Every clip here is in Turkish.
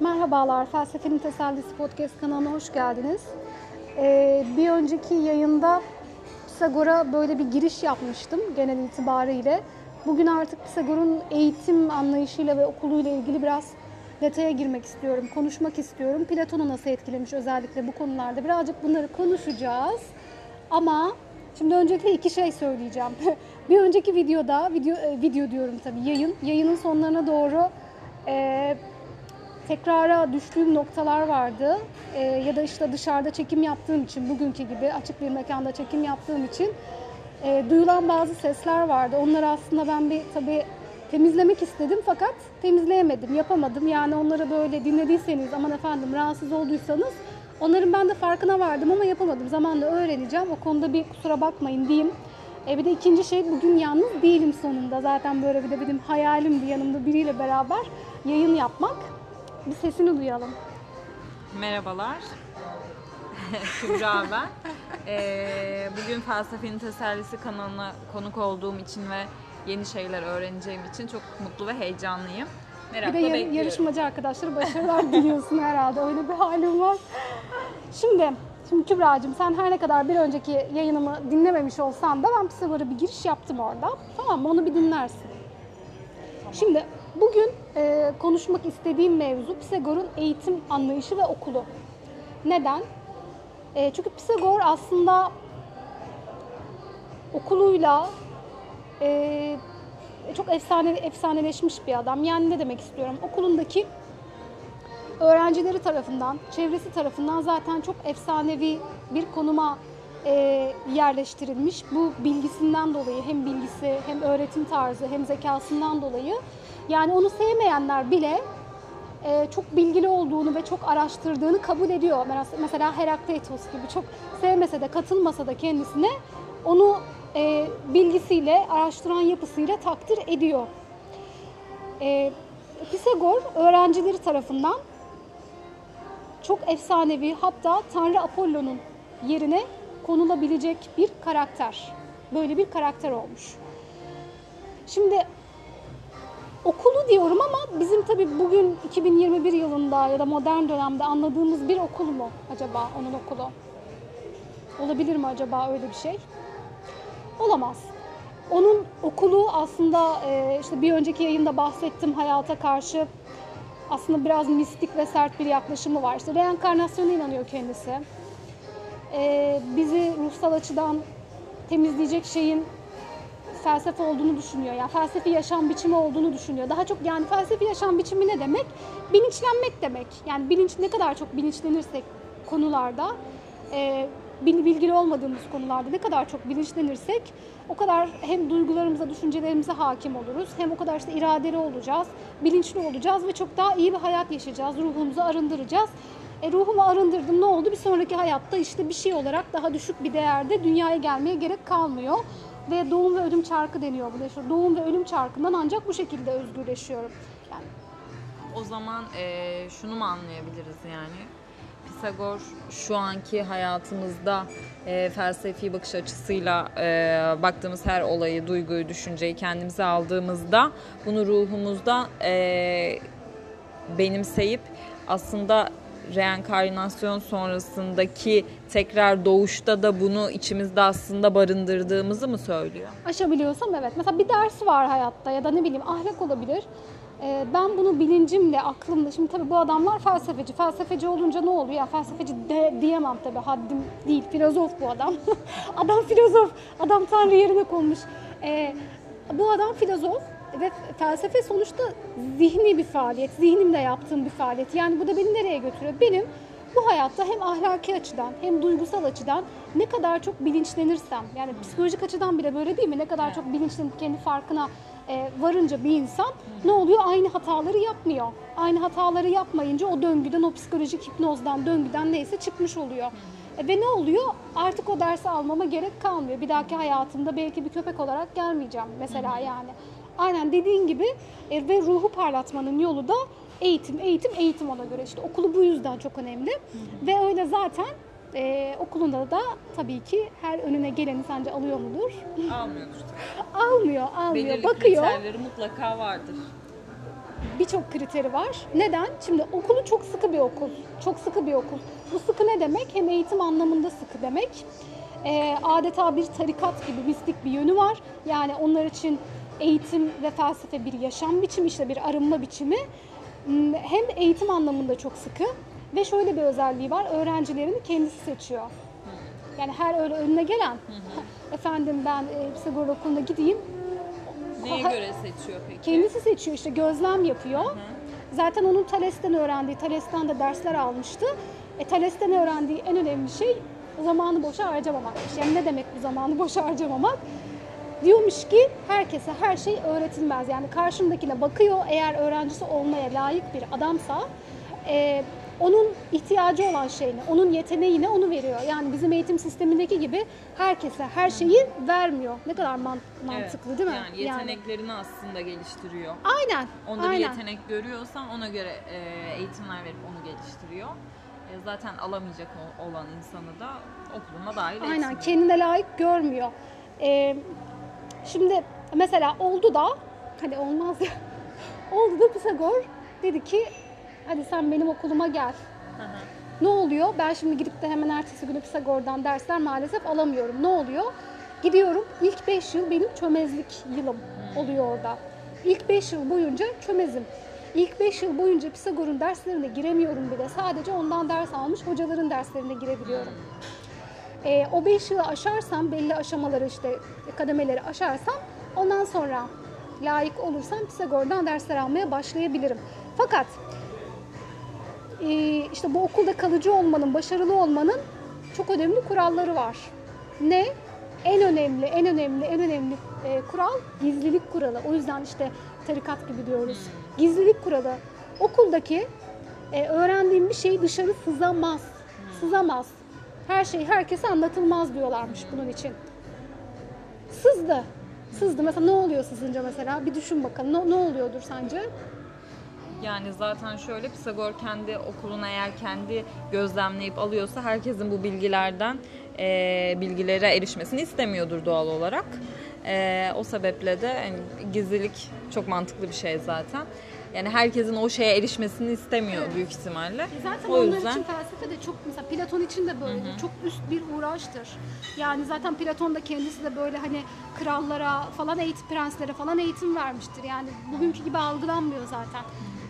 Merhabalar, Felsefenin Tesellisi Podcast kanalına hoş geldiniz. Bir önceki yayında Pisagor'a böyle bir giriş yapmıştım genel itibariyle. Bugün artık Pisagor'un eğitim anlayışıyla ve okuluyla ilgili biraz detaya girmek istiyorum, konuşmak istiyorum. Platon'u nasıl etkilemiş özellikle bu konularda birazcık bunları konuşacağız. Ama şimdi öncelikle iki şey söyleyeceğim. Bir önceki videoda, video diyorum tabii, yayının sonlarına doğru tekrara düştüğüm noktalar vardı. Ya da işte dışarıda çekim yaptığım için, bugünkü gibi açık bir mekanda çekim yaptığım için duyulan bazı sesler vardı. Onları aslında ben bir tabii temizlemek istedim fakat temizleyemedim, yapamadım. Yani onları böyle dinlediyseniz, aman efendim rahatsız olduysanız, onların ben de farkına vardım ama yapamadım. Zamanla öğreneceğim. O konuda bir kusura bakmayın diyeyim. Bir de ikinci şey, bugün yalnız değilim sonunda. Zaten böyle bir de benim hayalimdi yanımda biriyle beraber yayın yapmak. Bir sesini duyalım. Merhabalar. Kübra ben. Bugün Felsefenin Tesellisi kanalına konuk olduğum için ve yeni şeyler öğreneceğim için çok mutlu ve heyecanlıyım. Merakla bir de yarışmacı arkadaşlara başarılar diliyorsun herhalde. Öyle bir halim var. Şimdi Kübra'cığım, sen her ne kadar bir önceki yayınımı dinlememiş olsan da ben Pisagor'a bir giriş yaptım orada. Tamam mı? Onu bir dinlersin. Tamam. Şimdi bugün konuşmak istediğim mevzu Pisagor'un eğitim anlayışı ve okulu. Neden? Çünkü Pisagor aslında okuluyla çok efsaneleşmiş bir adam. Yani ne demek istiyorum? Okulundaki öğrencileri tarafından, çevresi tarafından zaten çok efsanevi bir konuma yerleştirilmiş. Bu bilgisinden dolayı, hem bilgisi, hem öğretim tarzı, hem zekasından dolayı. Yani onu sevmeyenler bile çok bilgili olduğunu ve çok araştırdığını kabul ediyor. Mesela Herakleitos gibi, çok sevmese de, katılmasa da kendisine, onu bilgisiyle, araştıran yapısıyla takdir ediyor. Pisagor öğrencileri tarafından çok efsanevi, hatta Tanrı Apollo'nun yerine konulabilecek bir karakter. Böyle bir karakter olmuş. Şimdi okulu diyorum ama bizim tabii bugün 2021 yılında ya da modern dönemde anladığımız bir okul mu acaba onun okulu? Olabilir mi acaba öyle bir şey? Olamaz. Onun okulu aslında işte bir önceki yayında bahsettim, hayata karşı aslında biraz mistik ve sert bir yaklaşımı var. İşte reenkarnasyona inanıyor kendisi. Bizi ruhsal açıdan temizleyecek şeyin felsefe olduğunu düşünüyor. Yani felsefi yaşam biçimi olduğunu düşünüyor. Daha çok yani felsefi yaşam biçimi ne demek? Bilinçlenmek demek. Yani ne kadar çok bilinçlenirsek konularda, bilgili olmadığımız konularda ne kadar çok bilinçlenirsek o kadar hem duygularımıza, düşüncelerimize hakim oluruz. Hem o kadar işte iradeli olacağız, bilinçli olacağız ve çok daha iyi bir hayat yaşayacağız. Ruhumuzu arındıracağız. Ruhumu arındırdım, ne oldu? Bir sonraki hayatta işte bir şey olarak daha düşük bir değerde dünyaya gelmeye gerek kalmıyor. Ve doğum ve ölüm çarkı deniyor burada. Doğum ve ölüm çarkından ancak bu şekilde özgürleşiyorum. Yani. O zaman şunu mu anlayabiliriz yani? Pisagor şu anki hayatımızda felsefi bakış açısıyla baktığımız her olayı, duyguyu, düşünceyi kendimize aldığımızda bunu ruhumuzda benimseyip aslında reenkarnasyon sonrasındaki tekrar doğuşta da bunu içimizde aslında barındırdığımızı mı söylüyor? Aşabiliyorsam evet. Mesela bir ders var hayatta ya da ne bileyim ahlak olabilir. Ben bunu bilincimle, aklımla, şimdi tabii bu adamlar felsefeci. Felsefeci olunca ne oluyor? Yani felsefeci diyemem tabii, haddim değil. Filozof bu adam. Adam filozof. Adam Tanrı yerine konmuş. Bu adam filozof. Ve felsefe sonuçta zihni bir faaliyet, zihnimle yaptığım bir faaliyet. Yani bu da beni nereye götürüyor? Benim bu hayatta hem ahlaki açıdan hem duygusal açıdan ne kadar çok bilinçlenirsem, yani psikolojik açıdan bile böyle değil mi? Ne kadar çok bilinçlenip kendi farkına varınca bir insan ne oluyor? Aynı hataları yapmıyor. Aynı hataları yapmayınca o döngüden, o psikolojik hipnozdan, döngüden neyse çıkmış oluyor. Ve ne oluyor? Artık o dersi almama gerek kalmıyor. Bir dahaki hayatımda belki bir köpek olarak gelmeyeceğim mesela yani. Aynen dediğin gibi ve ruhu parlatmanın yolu da eğitim ona göre. İşte okulu bu yüzden çok önemli. Ve öyle zaten okulunda da tabii ki her önüne geleni sence alıyor mudur? Almıyordur. Almıyor. Belirli kriterleri mutlaka vardır. birçok kriteri var. Neden? Şimdi okulu çok sıkı bir okul. Çok sıkı bir okul. Bu sıkı ne demek? Hem eğitim anlamında sıkı demek. Adeta bir tarikat gibi mistik bir yönü var. Yani onlar için eğitim ve felsefe bir yaşam biçimi, işte bir arınma biçimi. Hem de eğitim anlamında çok sıkı ve şöyle bir özelliği var, öğrencilerini kendisi seçiyor. Yani her öyle önüne gelen, efendim ben Pisagor okuluna gideyim. Neye göre seçiyor peki? Kendisi seçiyor, işte gözlem yapıyor. Zaten onun Thales'ten öğrendiği, Thales'ten de dersler almıştı. Thales'ten öğrendiği en önemli şey zamanı boşa harcamamakmış. Yani ne demek bu zamanı boşa harcamamak? Diyormuş ki herkese her şey öğretilmez. Yani karşımdakine bakıyor, eğer öğrencisi olmaya layık bir adamsa onun ihtiyacı olan şeyini, onun yeteneğini onu veriyor. Yani bizim eğitim sistemindeki gibi herkese her şeyi vermiyor. Ne kadar mantıklı evet, değil mi? Yani yeteneklerini aslında geliştiriyor. Aynen. Onda bir yetenek görüyorsan ona göre eğitimler verip onu geliştiriyor. Zaten alamayacak olan insanı da okuluna dahil etmiyor. Aynen, kendine layık görmüyor. Şimdi mesela oldu da, hani olmaz ya, oldu da Pisagor dedi ki hadi sen benim okuluma gel. Ne oluyor? Ben şimdi gidip de hemen ertesi günü Pisagor'dan dersler maalesef alamıyorum. Ne oluyor? Gidiyorum, ilk 5 yıl benim çömezlik yılım oluyor orada. İlk 5 yıl boyunca çömezim. İlk 5 yıl boyunca Pisagor'un derslerine giremiyorum bile. Sadece ondan ders almış hocaların derslerine girebiliyorum. O 5 yılı aşarsam, belli aşamaları işte kademeleri aşarsam, ondan sonra layık olursam Pisagor'dan dersler almaya başlayabilirim. Fakat işte bu okulda kalıcı olmanın, başarılı olmanın çok önemli kuralları var. Ne? En önemli kural gizlilik kuralı. O yüzden işte tarikat gibi diyoruz. Gizlilik kuralı. Okuldaki öğrendiğim bir şey dışarı sızamaz. Sızamaz. Her şey herkese anlatılmaz diyorlarmış bunun için. Sızdı. Sızdı. Mesela ne oluyor sızınca mesela? Bir düşün bakalım. Ne oluyordur sence? Yani zaten şöyle, Pisagor kendi okuluna eğer kendi gözlemleyip alıyorsa herkesin bu bilgilerden bilgilere erişmesini istemiyordur doğal olarak. O sebeple de yani, gizlilik çok mantıklı bir şey zaten. Yani herkesin o şeye erişmesini istemiyor büyük ihtimalle. Zaten o yüzden... onlar için felsefe de çok, mesela Platon için de böyle çok üst bir uğraştır. Yani zaten Platon da kendisi de böyle hani krallara falan eğitim, prenslere falan eğitim vermiştir. Yani bugünkü gibi algılanmıyor zaten.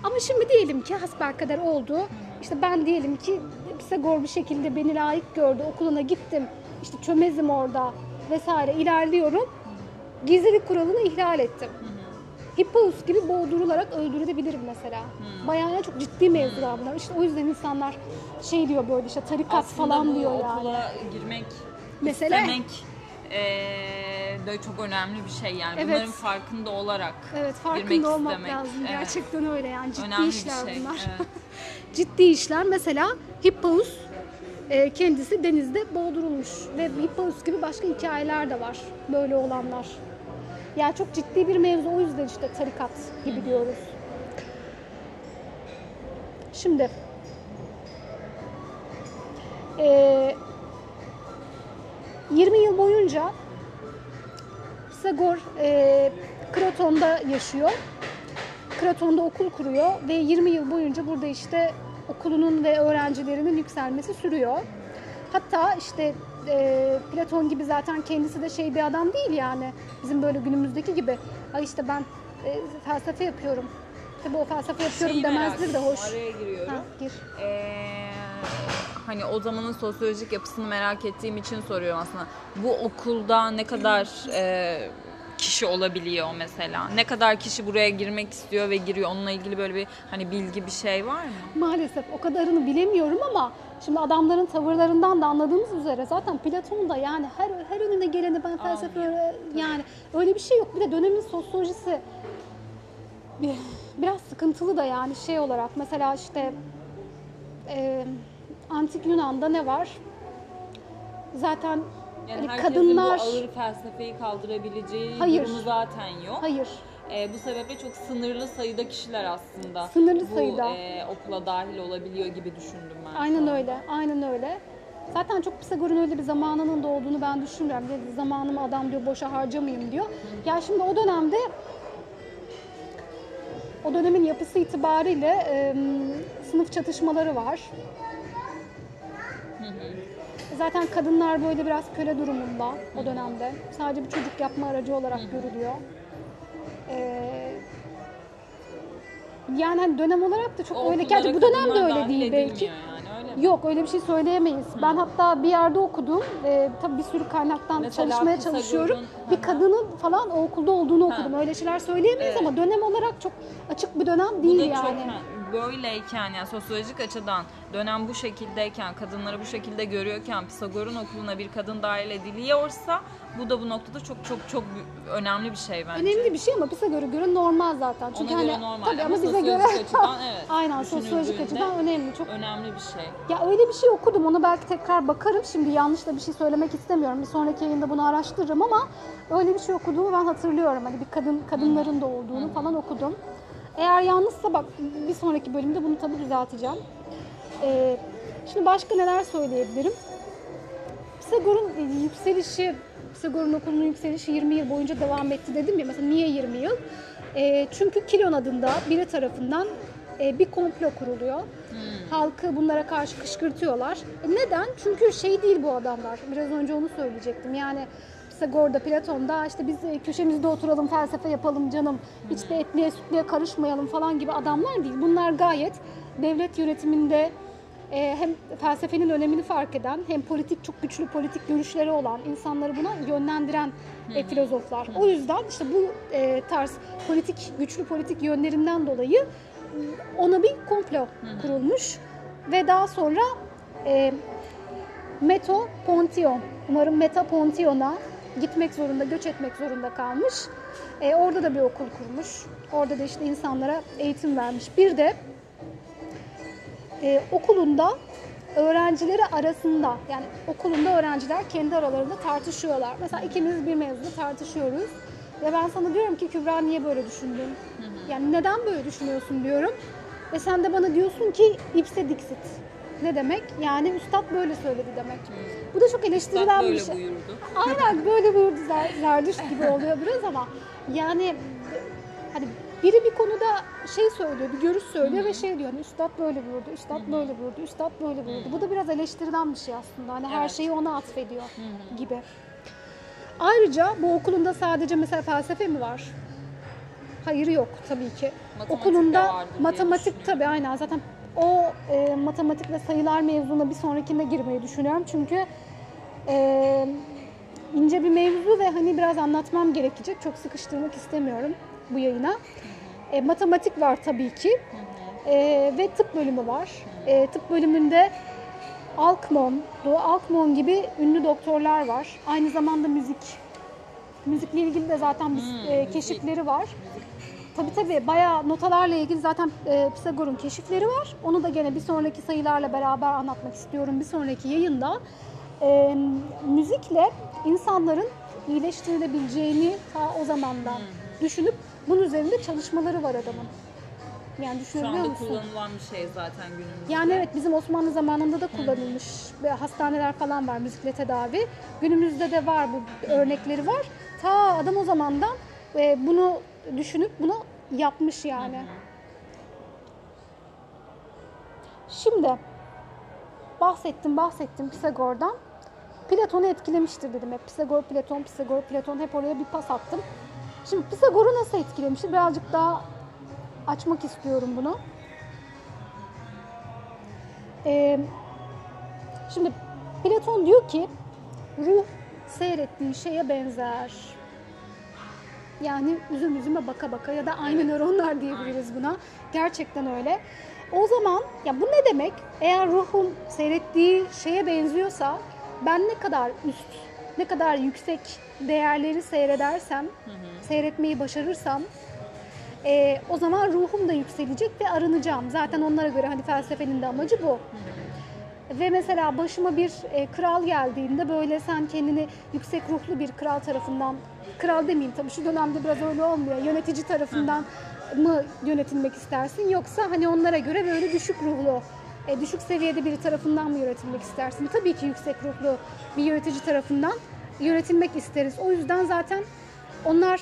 Ama şimdi diyelim ki hasbelkader oldu. İşte ben diyelim ki Pisagor bir şekilde beni layık gördü, okuluna gittim, işte çömezim orada vesaire, ilerliyorum. Gizlilik kuralını ihlal ettim. Hippos gibi boğdurularak öldürülebilirim mesela. Bayağı çok ciddi mevzular bunlar. İşte o yüzden insanlar şey diyor, böyle işte tarikat aslında falan diyor yani. Aslında okula girmek, mesela, istemek de çok önemli bir şey yani. Evet. Bunların farkında olarak farkında olmak istemek lazım. Evet. Gerçekten öyle yani. Ciddi önemli işler şey. Bunlar. Evet. Ciddi işler. Mesela Hippos kendisi denizde boğdurulmuş. Ve Hippos gibi başka hikayeler de var. Böyle olanlar. Ya çok ciddi bir mevzu, o yüzden işte tarikat gibi diyoruz. Şimdi e, 20 yıl boyunca Pisagor Kraton'da yaşıyor. Kraton'da okul kuruyor ve 20 yıl boyunca burada işte okulunun ve öğrencilerinin yükselmesi sürüyor. Hatta işte Platon gibi zaten kendisi de şey bir adam değil yani. Bizim böyle günümüzdeki gibi ay işte ben felsefe yapıyorum. Tabii o felsefe yapıyorum demezdir de hoş. Araya giriyorum. Hani o zamanın sosyolojik yapısını merak ettiğim için soruyorum aslında. Bu okulda ne kadar kişi olabiliyor mesela? Ne kadar kişi buraya girmek istiyor ve giriyor? Onunla ilgili böyle bir hani bilgi bir şey var mı? Maalesef o kadarını bilemiyorum ama şimdi adamların tavırlarından da anladığımız üzere zaten Platon da yani her önüne geleni ben felsefe yani öyle bir şey yok. Bir de dönemin sosyolojisi biraz sıkıntılı da yani şey olarak mesela işte Antik Yunan'da ne var? Zaten yani hani kadınlar bu ağır felsefeyi kaldırabileceği durumu zaten yok. Hayır. Bu sebeple çok sınırlı sayıda kişiler aslında okula dahil olabiliyor gibi düşündüm ben. Aynen öyle. Zaten çok Pisagor'un öyle bir zamanının da olduğunu ben düşünmüyorum. Yani zamanımı adam diyor boşa harcamayayım diyor. Ya şimdi o dönemde O dönemin yapısı itibariyle sınıf çatışmaları var. Zaten kadınlar böyle biraz köle durumunda o dönemde. Sadece bir çocuk yapma aracı olarak görülüyor. Yani hani dönem olarak da çok öyle. Gerçi bu dönem de öyle değil belki. Yani, öyle mi? Yok, öyle bir şey söyleyemeyiz. Ben hatta bir yerde okudum. Tabii bir sürü kaynaktan mesela çalışmaya çalışıyorum. Bir kadının falan o okulda olduğunu okudum. Öyle şeyler söyleyemeyiz ama dönem olarak çok açık bir dönem değil yani. Çok böyleyken yani sosyolojik açıdan dönem bu şekildeyken, kadınları bu şekilde görüyorken Pisagor'un okuluna bir kadın dahil ediliyorsa bu da bu noktada çok önemli bir şey bence. Önemli bir şey ama Pisagor'a göre normal zaten. Çünkü ona göre hani, normal tabii ama bize göre açıdan, evet, aynen sosyolojik açıdan önemli. Çok önemli bir şey. Ya öyle bir şey okudum, ona belki tekrar bakarım, şimdi yanlış da bir şey söylemek istemiyorum. Bir sonraki yayında bunu araştırırım ama öyle bir şey okuduğumu ben hatırlıyorum. Hani bir kadınların da olduğunu falan okudum. Eğer yanlışsa bak bir sonraki bölümde bunu tabii düzelteceğim. Şimdi başka neler söyleyebilirim? Pisagor'un yükselişi, Pisagor'un okulunun yükselişi 20 yıl boyunca devam etti dedim ya. Mesela niye 20 yıl? Çünkü Kilon adında biri tarafından bir komplo kuruluyor. Halkı bunlara karşı kışkırtıyorlar. Neden? Çünkü şey değil bu adamlar. Biraz önce onu söyleyecektim. Yani Pisagor'da, Platon'da işte biz köşemizde oturalım, felsefe yapalım canım, hiç de etliye sütlüye karışmayalım falan gibi adamlar değil. Bunlar gayet devlet yönetiminde hem felsefenin önemini fark eden, hem politik, çok güçlü politik görüşleri olan, insanları buna yönlendiren filozoflar. O yüzden işte bu tarz politik, güçlü politik yönlerinden dolayı ona bir komplo kurulmuş ve daha sonra Meta Pontion, umarım Meta Pontion'a gitmek zorunda, göç etmek zorunda kalmış. Orada da bir okul kurmuş. Orada da işte insanlara eğitim vermiş. Bir de okulunda öğrencileri arasında, yani okulunda öğrenciler kendi aralarında tartışıyorlar. Mesela ikimiz bir mevzuda tartışıyoruz. Ve ben sana diyorum ki Kübra niye böyle düşündün? Yani neden böyle düşünüyorsun diyorum. Ve sen de bana diyorsun ki ipse diksit. Ne demek? Yani üstad böyle söyledi demek. Bu da çok eleştirilen bir şey. Buyurdu. Aynen böyle buyurdu. Zerdüş gibi oluyor biraz ama yani hani biri bir konuda şey söylüyor, bir görüş söylüyor ve şey diyor, hani üstad böyle buyurdu, üstad böyle buyurdu, üstad böyle buyurdu. Bu da biraz eleştirilen bir şey aslında. Hani her şeyi ona atfediyor gibi. Ayrıca bu okulunda sadece mesela felsefe mi var? Hayır, yok tabii ki. Matematik okulunda matematik tabii, aynen zaten. O matematik ve sayılar mevzuna bir sonrakinde girmeyi düşünüyorum. Çünkü ince bir mevzu ve hani biraz anlatmam gerekecek. Çok sıkıştırmak istemiyorum bu yayına. Matematik var tabii ki. Ve tıp bölümü var. Tıp bölümünde Alkmon gibi ünlü doktorlar var. Aynı zamanda müzikle ilgili de zaten keşifleri var. Tabii bayağı notalarla ilgili zaten Pisagor'un keşifleri var. Onu da gene bir sonraki sayılarla beraber anlatmak istiyorum bir sonraki yayında. Müzikle insanların iyileştirilebileceğini ta o zamandan düşünüp bunun üzerinde çalışmaları var adamın. Yani düşünebiliyor musun? Şu anda kullanılan bir şey zaten günümüzde. Yani evet, bizim Osmanlı zamanında da kullanılmış hastaneler falan var müzikle tedavi. Günümüzde de var, bu örnekleri var. Ta adam o zamandan bunu düşünüp bunu yapmış yani. Şimdi bahsettim Pisagor'dan. Platon'u etkilemiştir dedim hep. Pisagor, Platon hep oraya bir pas attım. Şimdi Pisagor'u nasıl etkilemiştir? Birazcık daha açmak istiyorum bunu. Şimdi Platon diyor ki ruh seyrettiğin şeye benzer. Yani üzüm üzüme baka baka ya da aynı nöronlar diyebiliriz buna. Gerçekten öyle. O zaman ya bu ne demek? Eğer ruhum seyrettiği şeye benziyorsa ben ne kadar üst, ne kadar yüksek değerleri seyredersem, seyretmeyi başarırsam o zaman ruhum da yükselecek ve arınacağım. Zaten onlara göre hani felsefenin de amacı bu. Ve mesela başıma bir kral geldiğinde böyle sen kendini yüksek ruhlu bir kral tarafından, kral demeyeyim tabii şu dönemde biraz öyle olmuyor, yönetici tarafından mı yönetilmek istersin yoksa hani onlara göre böyle düşük ruhlu, düşük seviyede biri tarafından mı yönetilmek istersin? Tabii ki yüksek ruhlu bir yönetici tarafından yönetilmek isteriz. O yüzden zaten onlar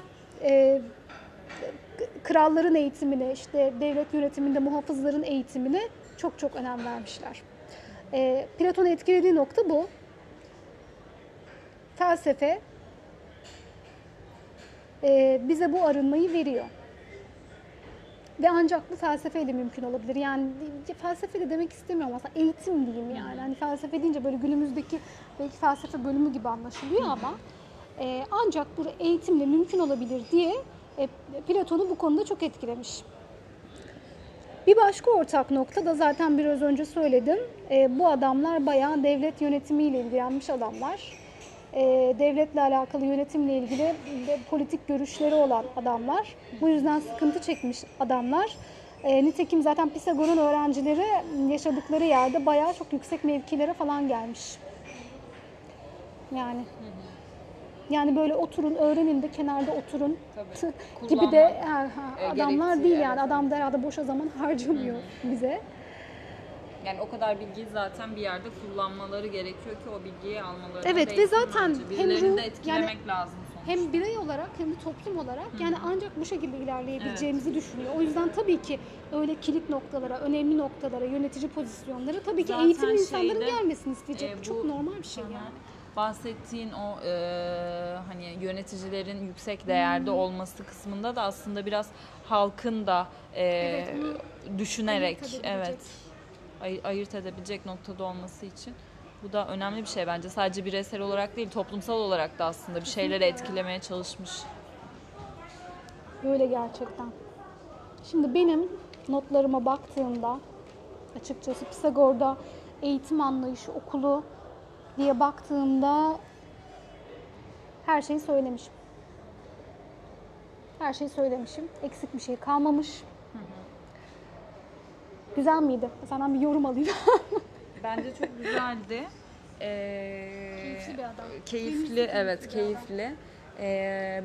kralların eğitimine, işte devlet yönetiminde muhafızların eğitimine çok çok önem vermişler. Platon'u etkilediği nokta bu. Felsefe bize bu arınmayı veriyor. Ve ancak bu felsefeyle mümkün olabilir. Yani felsefe de demek istemiyorum aslında. Eğitim diyeyim yani. Hani felsefe deyince böyle günümüzdeki belki felsefe bölümü gibi anlaşılıyor ama ancak bu eğitimle mümkün olabilir diye Platon'u bu konuda çok etkilemiş. Bir başka ortak nokta da zaten biraz önce söyledim. Bu adamlar bayağı devlet yönetimiyle ilgilenmiş adamlar. Devletle alakalı, yönetimle ilgili politik görüşleri olan adamlar. Bu yüzden sıkıntı çekmiş adamlar. Nitekim zaten Pisagor'un öğrencileri yaşadıkları yerde bayağı çok yüksek mevkilere falan gelmiş. Yani böyle oturun, öğrenin de kenarda oturun gibi de adamlar değil yani. Adam da herhalde boşa zaman harcamıyor bize. Yani o kadar bilgiyi zaten bir yerde kullanmaları gerekiyor ki o bilgiyi almaları da eğitim. Evet ve zaten birilerini de etkilemek lazım sonuçta. Hem birey olarak hem de toplum olarak yani ancak bu şekilde ilerleyebileceğimizi düşünüyor. O yüzden tabii ki öyle kilit noktalara, önemli noktalara, yönetici pozisyonlara tabii ki eğitimli insanların gelmesini isteyecek. Bu çok normal bir şey yani. Bahsettiğin o hani yöneticilerin yüksek değerde olması kısmında da aslında biraz halkın da düşünerek ayırt edebilecek noktada olması için bu da önemli bir şey bence. Sadece bireysel olarak değil, toplumsal olarak da aslında bir şeyleri etkilemeye çalışmış. Böyle gerçekten. Şimdi benim notlarıma baktığımda açıkçası Pisagor'da eğitim anlayışı, okulu diye baktığımda her şeyi söylemişim. Her şeyi söylemişim. Eksik bir şey kalmamış. Güzel miydi? Senden bir yorum alayım. Bence çok güzeldi. Keyifli bir adam. Keyifli.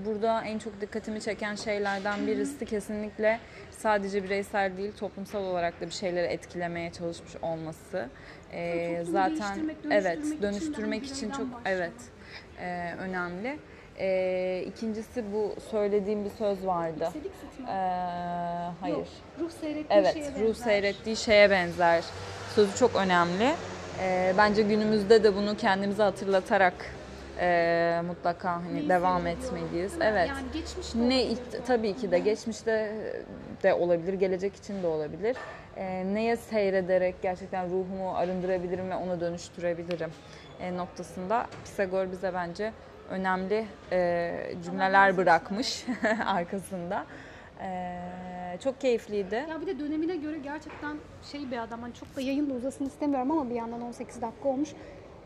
Burada en çok dikkatimi çeken şeylerden birisi kesinlikle sadece bireysel değil, toplumsal olarak da bir şeyleri etkilemeye çalışmış olması. Zaten dönüştürmek için çok önemli. İkincisi bu söylediğim bir söz vardı. Hayır. Yok, ruh seyrettiği şeye benzer. Sözü çok önemli. Bence günümüzde de bunu kendimize hatırlatarak mutlaka devam etmeliyiz. Evet. Yani geçmişte tabii ki de geçmişte de olabilir, gelecek için de olabilir. Neye seyrederek gerçekten ruhumu arındırabilirim ve ona dönüştürebilirim noktasında Pisagor bize bence önemli cümleler bırakmış arkasında. Çok keyifliydi. Ya bir de dönemine göre gerçekten bir adam. Hani çok da yayın da uzasını istemiyorum ama bir yandan 18 dakika olmuş.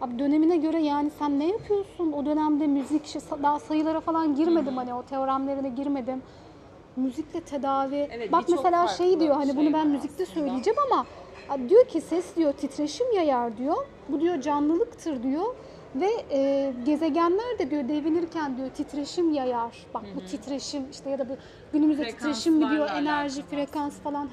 Abi dönemine göre yani sen ne yapıyorsun? O dönemde müzik, daha sayılara falan girmedim hani o teoremlerine girmedim. Müzikle tedavi. Evet, bak mesela diyor hani bunu ben müzikte söyleyeceğim ama diyor ki ses diyor titreşim yayar diyor. Bu diyor canlılıktır diyor. Ve gezegenler de diyor devinirken diyor titreşim yayar. Bak bu titreşim işte ya da bu günümüzde titreşim mi diyor, enerji, frekans falan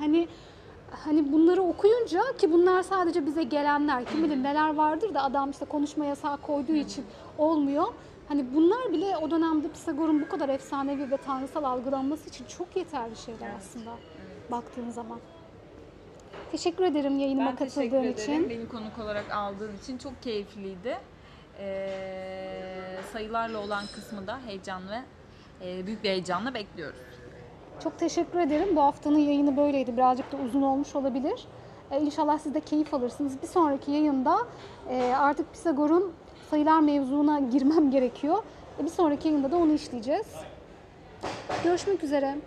hani bunları okuyunca ki bunlar sadece bize gelenler. Kim bilir neler vardır da adam işte konuşma yasağı koyduğu için olmuyor. Hani bunlar bile o dönemde Pisagor'un bu kadar efsanevi ve tanrısal algılanması için çok yeterli şeyler aslında baktığın zaman. Teşekkür ederim yayınıma katıldığın için. Beni konuk olarak aldığın için çok keyifliydi. Sayılarla olan kısmı da heyecan ve büyük bir heyecanla bekliyoruz. Çok teşekkür ederim. Bu haftanın yayını böyleydi. Birazcık da uzun olmuş olabilir. İnşallah siz de keyif alırsınız. Bir sonraki yayında artık Pisagor'un sayılar mevzuna girmem gerekiyor. Bir sonraki yayında da onu işleyeceğiz. Görüşmek üzere.